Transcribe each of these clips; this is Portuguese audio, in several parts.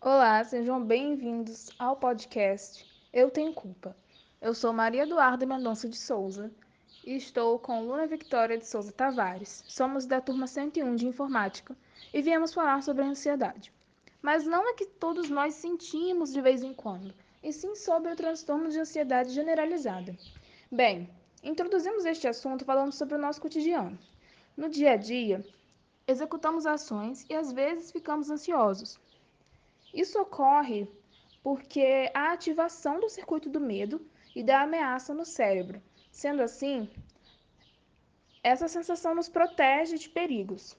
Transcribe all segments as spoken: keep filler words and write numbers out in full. Olá, sejam bem-vindos ao podcast Eu Tenho Culpa. Eu sou Maria Eduarda Mendonça de Souza e estou com Luna Victoria de Souza Tavares. Somos da Turma cento e um de Informática e viemos falar sobre a ansiedade. Mas não é que todos nós sentimos de vez em quando, e sim sobre o transtorno de ansiedade generalizada. Bem, introduzimos este assunto falando sobre o nosso cotidiano. No dia a dia, executamos ações e às vezes ficamos ansiosos. Isso ocorre porque há ativação do circuito do medo e da ameaça no cérebro. Sendo assim, essa sensação nos protege de perigos.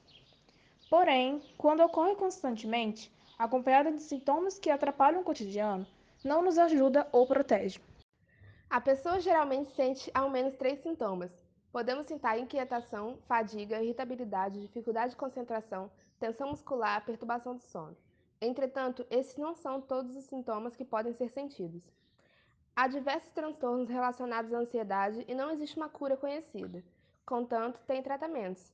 Porém, quando ocorre constantemente, acompanhada de sintomas que atrapalham o cotidiano, não nos ajuda ou protege. A pessoa geralmente sente ao menos três sintomas. Podemos citar inquietação, fadiga, irritabilidade, dificuldade de concentração, tensão muscular, perturbação do sono. Entretanto, esses não são todos os sintomas que podem ser sentidos. Há diversos transtornos relacionados à ansiedade e não existe uma cura conhecida. Contanto, tem tratamentos,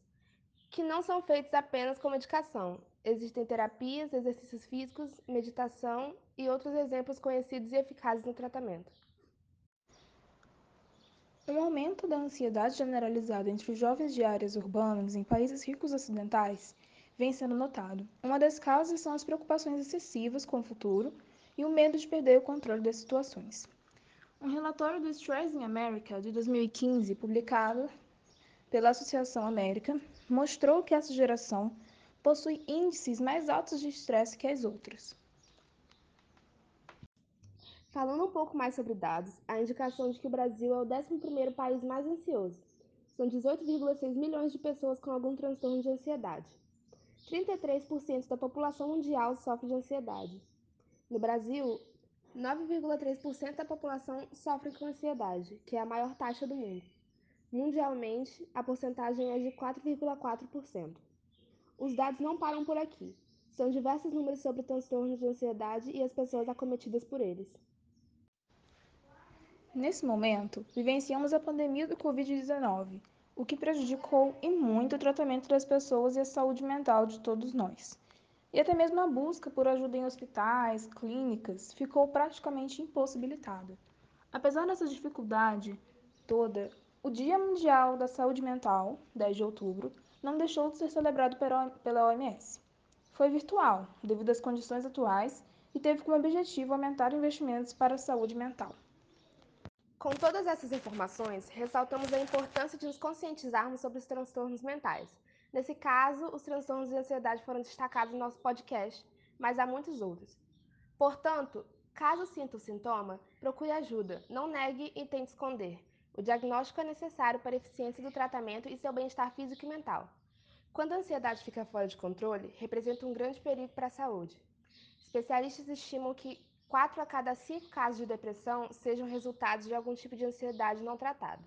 que não são feitos apenas com medicação. Existem terapias, exercícios físicos, meditação e outros exemplos conhecidos e eficazes no tratamento. Um aumento da ansiedade generalizada entre os jovens de áreas urbanas em países ricos ocidentais vem sendo notado. Uma das causas são as preocupações excessivas com o futuro e o medo de perder o controle das situações. Um relatório do Stress in America, de dois mil e quinze, publicado pela Associação América, mostrou que essa geração possui índices mais altos de estresse que as outras. Falando um pouco mais sobre dados, a indicação de que o Brasil é o décimo primeiro país mais ansioso. São dezoito vírgula seis milhões de pessoas com algum transtorno de ansiedade. trinta e três por cento da população mundial sofre de ansiedade. No Brasil, nove vírgula três por cento da população sofre com ansiedade, que é a maior taxa do mundo. Mundialmente, a porcentagem é de quatro vírgula quatro por cento. Os dados não param por aqui. São diversos números sobre transtornos de ansiedade e as pessoas acometidas por eles. Nesse momento, vivenciamos a pandemia do covid dezenove. O que prejudicou e muito o tratamento das pessoas e a saúde mental de todos nós. E até mesmo a busca por ajuda em hospitais, clínicas, ficou praticamente impossibilitada. Apesar dessa dificuldade toda, o Dia Mundial da Saúde Mental, dez de outubro, não deixou de ser celebrado pela O M S. Foi virtual, devido às condições atuais, e teve como objetivo aumentar investimentos para a saúde mental. Com todas essas informações, ressaltamos a importância de nos conscientizarmos sobre os transtornos mentais. Nesse caso, os transtornos de ansiedade foram destacados no nosso podcast, mas há muitos outros. Portanto, caso sinta o sintoma, procure ajuda, não negue e tente esconder. O diagnóstico é necessário para a eficiência do tratamento e seu bem-estar físico e mental. Quando a ansiedade fica fora de controle, representa um grande perigo para a saúde. Especialistas estimam que Quatro a cada cinco casos de depressão sejam resultados de algum tipo de ansiedade não tratada.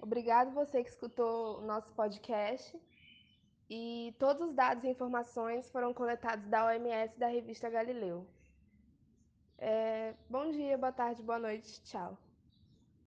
Obrigado você que escutou o nosso podcast. E todos os dados e informações foram coletados da O M S e da revista Galileu. É, bom dia, boa tarde, boa noite, tchau.